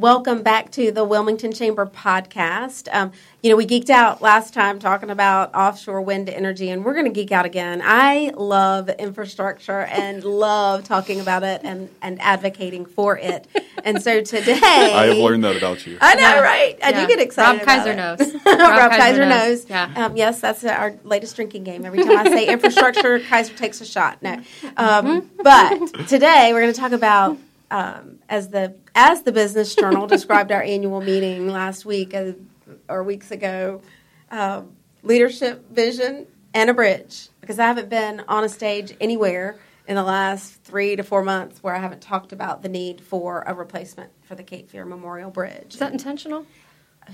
Welcome back to the Wilmington Chamber podcast. We geeked out last time talking about offshore wind energy, and we're going to geek out again. I love infrastructure and love talking about it and advocating for it. And so today... I have learned that about you. I know, yeah. Right? I do get excited about it. Rob Kaiser knows. Rob Kaiser knows. Yeah. Yes, that's our latest drinking game. Every time I say infrastructure, Kaiser takes a shot. No. But today we're going to talk about... As the Business Journal described our annual meeting last week or weeks ago, leadership, vision, and a bridge. Because I haven't been on a stage anywhere in the last 3 to 4 months where I haven't talked about the need for a replacement for the Cape Fear Memorial Bridge. Is that intentional?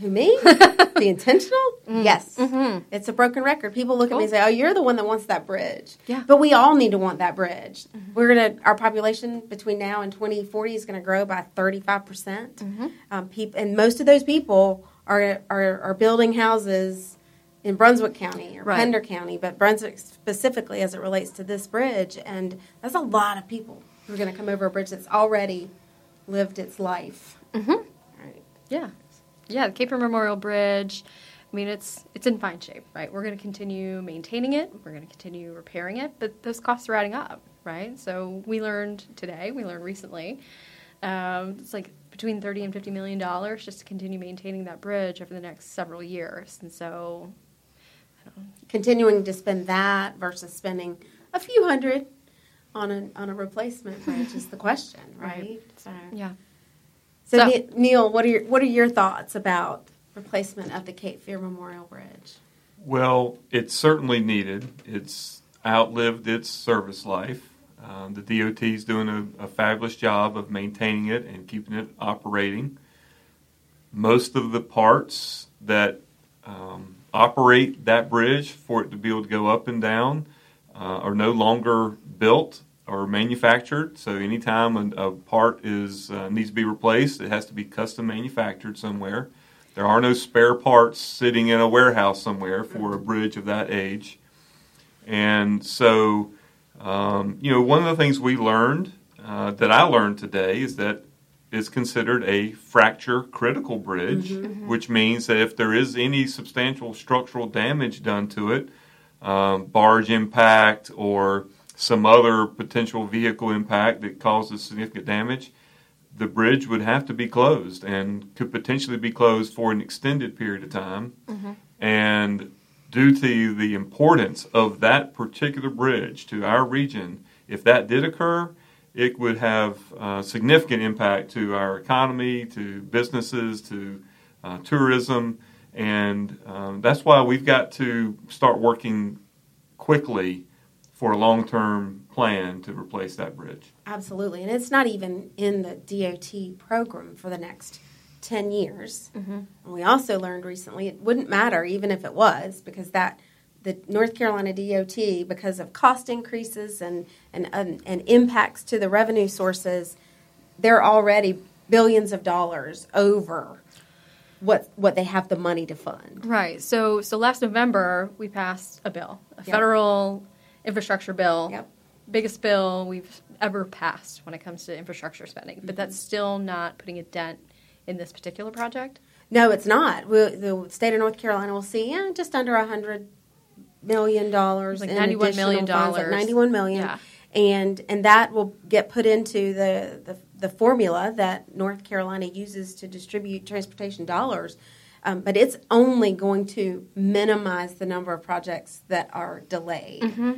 Who, me? The intentional? Mm. Yes. Mm-hmm. It's a broken record. People look at me and say, oh, you're the one that wants that bridge. Yeah. But we all need to want that bridge. Mm-hmm. Our population between now and 2040 is going to grow by 35%. Mm-hmm. And most of those people are building houses in Brunswick County or Pender County, but Brunswick specifically as it relates to this bridge. And that's a lot of people who are going to come over a bridge that's already lived its life. Mm-hmm. All right. Yeah. Yeah, the Cape Fear Memorial Bridge, I mean, it's in fine shape, right? We're going to continue maintaining it. We're going to continue repairing it. But those costs are adding up, right? So we learned recently, it's like between $30 and $50 million just to continue maintaining that bridge over the next several years. And so, I don't know. Continuing to spend that versus spending a few hundred on a replacement bridge is the question, right? So. Yeah. So, Neil, what are your thoughts about replacement of the Cape Fear Memorial Bridge? Well, it's certainly needed. It's outlived its service life. The DOT is doing a fabulous job of maintaining it and keeping it operating. Most of the parts that operate that bridge for it to be able to go up and down are no longer built or manufactured. So anytime a part needs to be replaced, it has to be custom manufactured somewhere. There are no spare parts sitting in a warehouse somewhere for a bridge of that age. And so, one of the things we learned, that I learned today, is that it's considered a fracture-critical bridge, mm-hmm. which means that if there is any substantial structural damage done to it, barge impact or some other potential vehicle impact that causes significant damage, the bridge would have to be closed and could potentially be closed for an extended period of time. Mm-hmm. And due to the importance of that particular bridge to our region, if that did occur, it would have significant impact to our economy, to businesses, to tourism. And that's why we've got to start working quickly for a long-term plan to replace that bridge. Absolutely. And it's not even in the DOT program for the next 10 years. Mm-hmm. And we also learned recently it wouldn't matter even if it was, because the North Carolina DOT, because of cost increases and impacts to the revenue sources, they're already billions of dollars over what they have the money to fund. Right. So last November, we passed a bill, a federal infrastructure bill, biggest bill we've ever passed when it comes to infrastructure spending. Mm-hmm. But that's still not putting a dent in this particular project? No, it's not. The state of North Carolina will see just under $100 million. Like in $91 million. Funds, like $91 million. Yeah. And that will get put into the formula that North Carolina uses to distribute transportation dollars. But it's only going to minimize the number of projects that are delayed. Mm-hmm.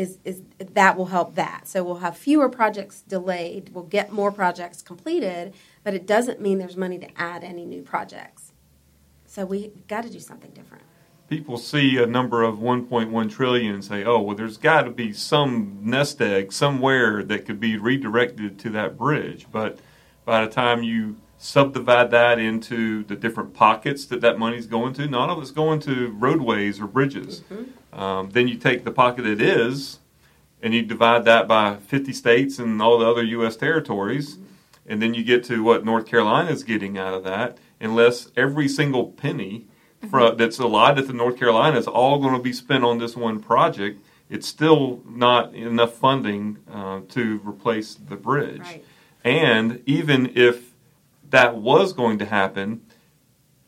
Is that will help that. So we'll have fewer projects delayed. We'll get more projects completed, but it doesn't mean there's money to add any new projects. So we got to do something different. People see a number of $1.1 trillion and say, oh, well, there's got to be some nest egg somewhere that could be redirected to that bridge. But by the time you subdivide that into the different pockets that money's going to, none of it's going to roadways or bridges. Mm-hmm. Then you take the pocket it is, and you divide that by 50 states and all the other U.S. territories, mm-hmm. and then you get to what North Carolina's getting out of that, unless every single penny mm-hmm. That's allotted to North Carolina is all going to be spent on this one project. It's still not enough funding to replace the bridge. Right. And even if that was going to happen,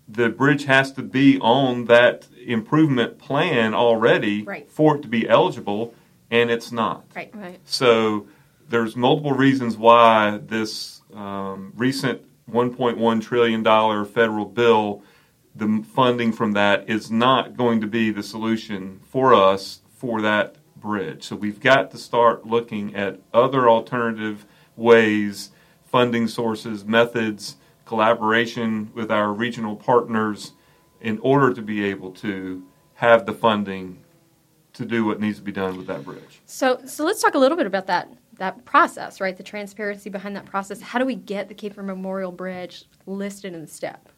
the bridge has to be on that improvement plan already for it to be eligible, and it's not. Right. So there's multiple reasons why this recent $1.1 trillion federal bill, the funding from that is not going to be the solution for us for that bridge. So we've got to start looking at other alternative ways, funding sources, methods, collaboration with our regional partners in order to be able to have the funding to do what needs to be done with that bridge. So let's talk a little bit about that process, right? The transparency behind that process. How do we get the Cape Fear Memorial Bridge listed in the STEP?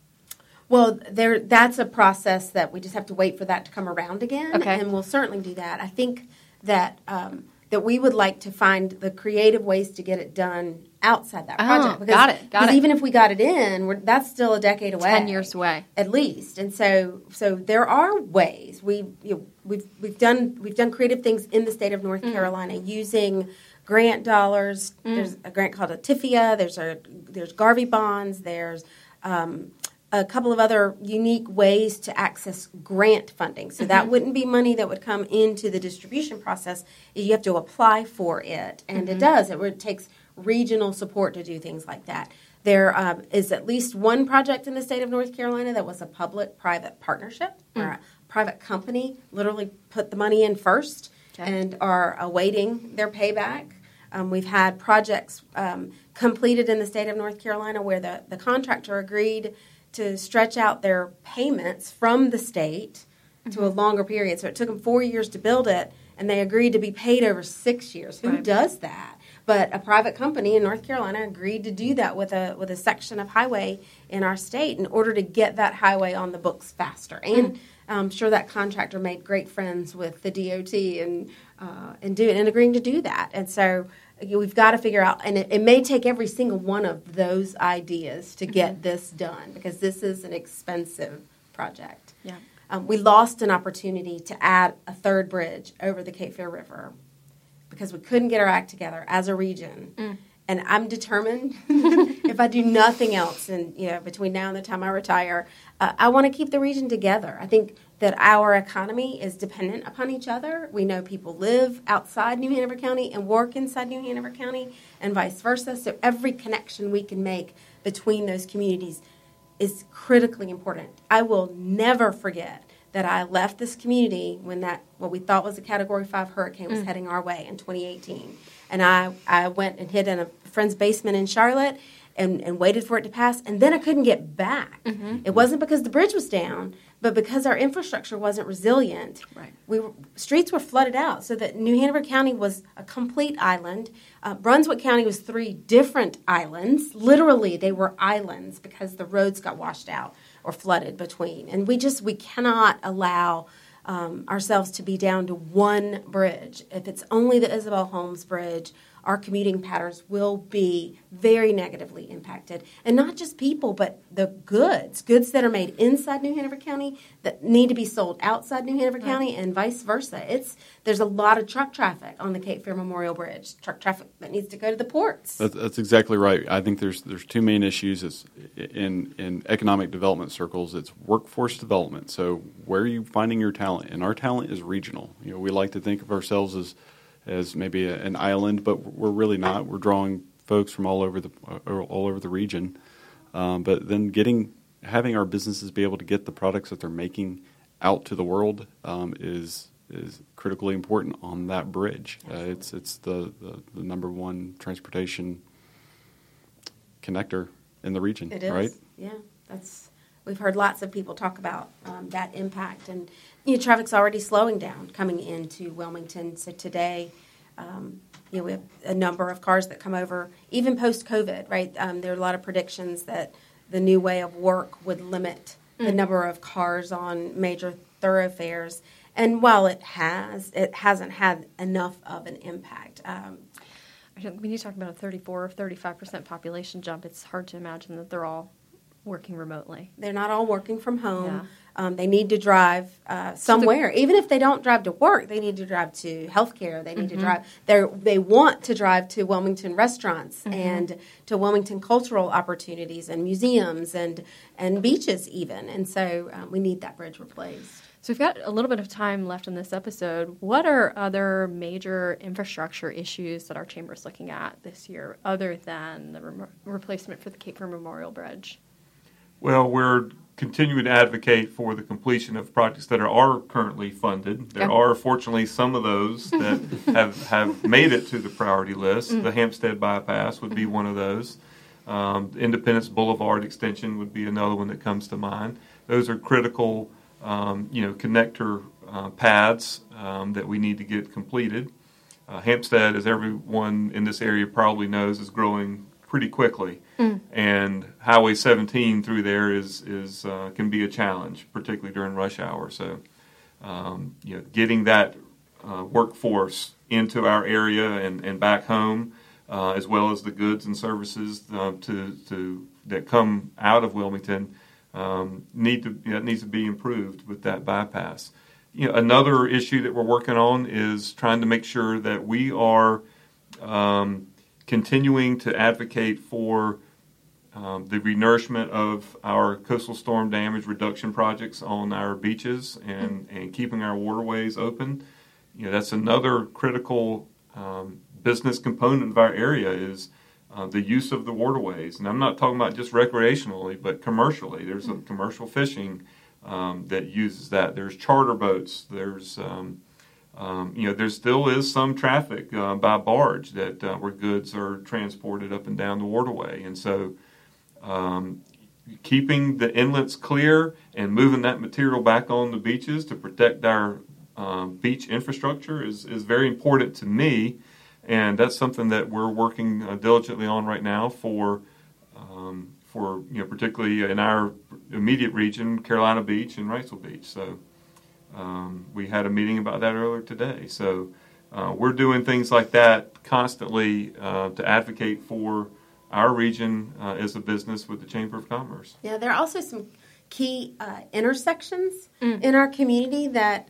Well, that's a process that we just have to wait for that to come around again, and we'll certainly do that. I think that that we would like to find the creative ways to get it done outside that project. Because even if we got it in, that's still a decade away. 10 years away, at least. And so there are ways. We've done creative things in the state of North Carolina using grant dollars. There's a grant called a TIFIA. There's Garvey bonds. There's a couple of other unique ways to access grant funding. So that wouldn't be money that would come into the distribution process. You have to apply for it, and it does. It takes regional support to do things like that. There is at least one project in the state of North Carolina that was a public-private partnership, or a private company literally put the money in first and are awaiting their payback. We've had projects completed in the state of North Carolina where the contractor agreed to stretch out their payments from the state to a longer period. So it took them 4 years to build it, and they agreed to be paid over 6 years. Who does that? But a private company in North Carolina agreed to do that with a section of highway in our state in order to get that highway on the books faster. And I'm sure that contractor made great friends with the DOT and agreeing to do that. And so we've got to figure out, and it may take every single one of those ideas to get this done, because this is an expensive project. Yeah, we lost an opportunity to add a third bridge over the Cape Fear River because we couldn't get our act together as a region. And I'm determined, if I do nothing else, and between now and the time I retire, I want to keep the region together. I think that our economy is dependent upon each other. We know people live outside New Hanover County and work inside New Hanover County, and vice versa. So every connection we can make between those communities is critically important. I will never forget that I left this community when what we thought was a Category 5 hurricane was heading our way in 2018. And I went and hid in a friend's basement in Charlotte and waited for it to pass, and then I couldn't get back. It wasn't because the bridge was down, but because our infrastructure wasn't resilient. Right. Streets were flooded out, so that New Hanover County was a complete island. Brunswick County was three different islands. Literally, they were islands because the roads got washed out or flooded between. And we cannot allow ourselves to be down to one bridge. If it's only the Isabel Holmes Bridge, our commuting patterns will be very negatively impacted. And not just people, but the goods that are made inside New Hanover County that need to be sold outside New Hanover County, and vice versa. There's a lot of truck traffic on the Cape Fear Memorial Bridge, truck traffic that needs to go to the ports. That's exactly right. I think there's two main issues. It's in economic development circles, it's workforce development. So where are you finding your talent? And our talent is regional. We like to think of ourselves as maybe an island, but we're really not. We're drawing folks from all over the region. But then having our businesses be able to get the products that they're making out to the world is critically important on that bridge. It's the number one transportation connector in the region. It is. Right? Yeah, we've heard lots of people talk about that impact, and traffic's already slowing down coming into Wilmington. So today, we have a number of cars that come over, even post-COVID, right? There are a lot of predictions that the new way of work would limit the number of cars on major thoroughfares. And while it hasn't had enough of an impact. When you talk about a 34 or 35% population jump, it's hard to imagine that they're all working remotely. They're not all working from home. Yeah. They need to drive somewhere. Even if they don't drive to work, they need to drive to healthcare. They need mm-hmm. to drive. They want to drive to Wilmington restaurants mm-hmm. and to Wilmington cultural opportunities and museums and beaches even. And so we need that bridge replaced. So we've got a little bit of time left in this episode. What are other major infrastructure issues that our chamber is looking at this year other than the replacement for the Cape Fear Memorial Bridge? Well, we're continuing to advocate for the completion of projects that are currently funded. There are, fortunately, some of those that have made it to the priority list. Mm. The Hampstead Bypass would be one of those. Independence Boulevard Extension would be another one that comes to mind. Those are critical, connector paths that we need to get completed. Hampstead, as everyone in this area probably knows, is growing pretty quickly, and Highway 17 through there is can be a challenge, particularly during rush hour. So, getting that workforce into our area and back home, as well as the goods and services to that come out of Wilmington, needs to be improved with that bypass. Another issue that we're working on is trying to make sure that we are continuing to advocate for the renourishment of our coastal storm damage reduction projects on our beaches and keeping our waterways open. That's another critical business component of our area is the use of the waterways. And I'm not talking about just recreationally, but commercially. There's a commercial fishing that uses that. There's charter boats. There's there still is some traffic by barge that where goods are transported up and down the waterway. And so keeping the inlets clear and moving that material back on the beaches to protect our beach infrastructure is very important to me. And that's something that we're working diligently on right now for particularly in our immediate region, Carolina Beach and Wrightsville Beach. So. We had a meeting about that earlier today. So we're doing things like that constantly to advocate for our region as a business with the Chamber of Commerce. Yeah, there are also some key intersections in our community that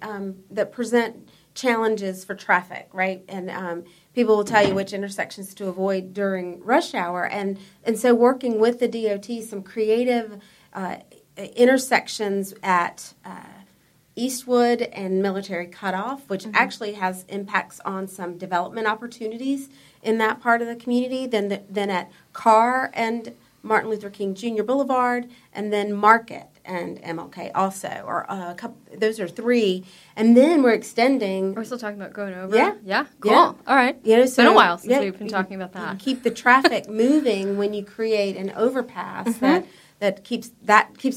that present challenges for traffic, right? And people will tell you which intersections to avoid during rush hour. And so working with the DOT, some creative intersections at Eastwood and Military Cutoff, which mm-hmm. actually has impacts on some development opportunities in that part of the community, then at Carr and Martin Luther King Jr. Boulevard, and then Market and MLK also. Or a couple, those are three. And then we're extending. We're still talking about going over? Yeah. Yeah? Cool. Yeah. All right. It's been a while since we've been talking about that. Keep the traffic moving when you create an overpass mm-hmm. that keeps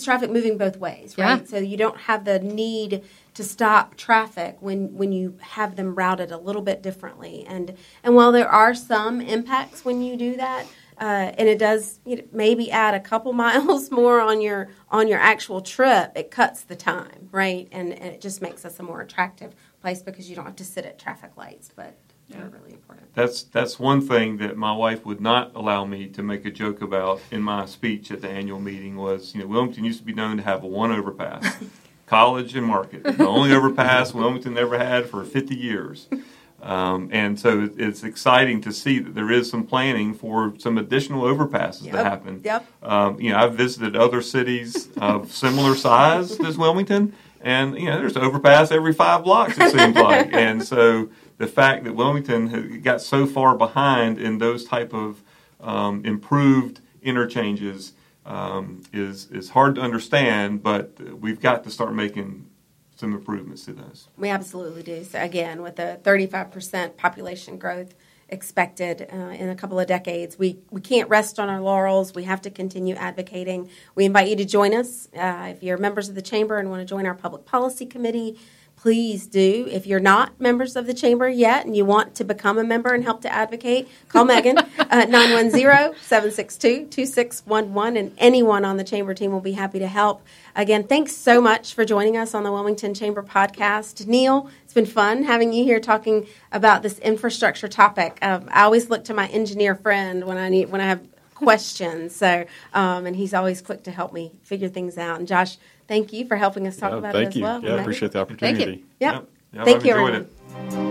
traffic moving both ways, right? Yeah. So you don't have the need to stop traffic when you have them routed a little bit differently. And while there are some impacts when you do that, and it does maybe add a couple miles more on your actual trip, it cuts the time, right? And it just makes us a more attractive place because you don't have to sit at traffic lights, but they're really important. That's one thing that my wife would not allow me to make a joke about in my speech at the annual meeting was, Wilmington used to be known to have one overpass, College and Market. The only overpass Wilmington ever had for 50 years. And so it's exciting to see that there is some planning for some additional overpasses to happen. Yep. I've visited other cities of similar size as Wilmington, and, there's an overpass every 5 blocks, it seems like. And so the fact that Wilmington has got so far behind in those type of improved interchanges is hard to understand, but we've got to start making some improvements to those. We absolutely do. So again, with the 35% population growth expected in a couple of decades, we can't rest on our laurels. We have to continue advocating. We invite you to join us. If you're members of the Chamber and want to join our Public Policy Committee, please do. If you're not members of the Chamber yet and you want to become a member and help to advocate, call Megan at 910-762-2611, and anyone on the Chamber team will be happy to help. Again, thanks so much for joining us on the Wilmington Chamber podcast. Neil, it's been fun having you here talking about this infrastructure topic. I always look to my engineer friend when I have questions. So, and he's always quick to help me figure things out. And Josh, thank you for helping us talk about it as well. Thank you. Yeah, I appreciate the opportunity. Thank you. Yep. Thank you, everyone. I've enjoyed it.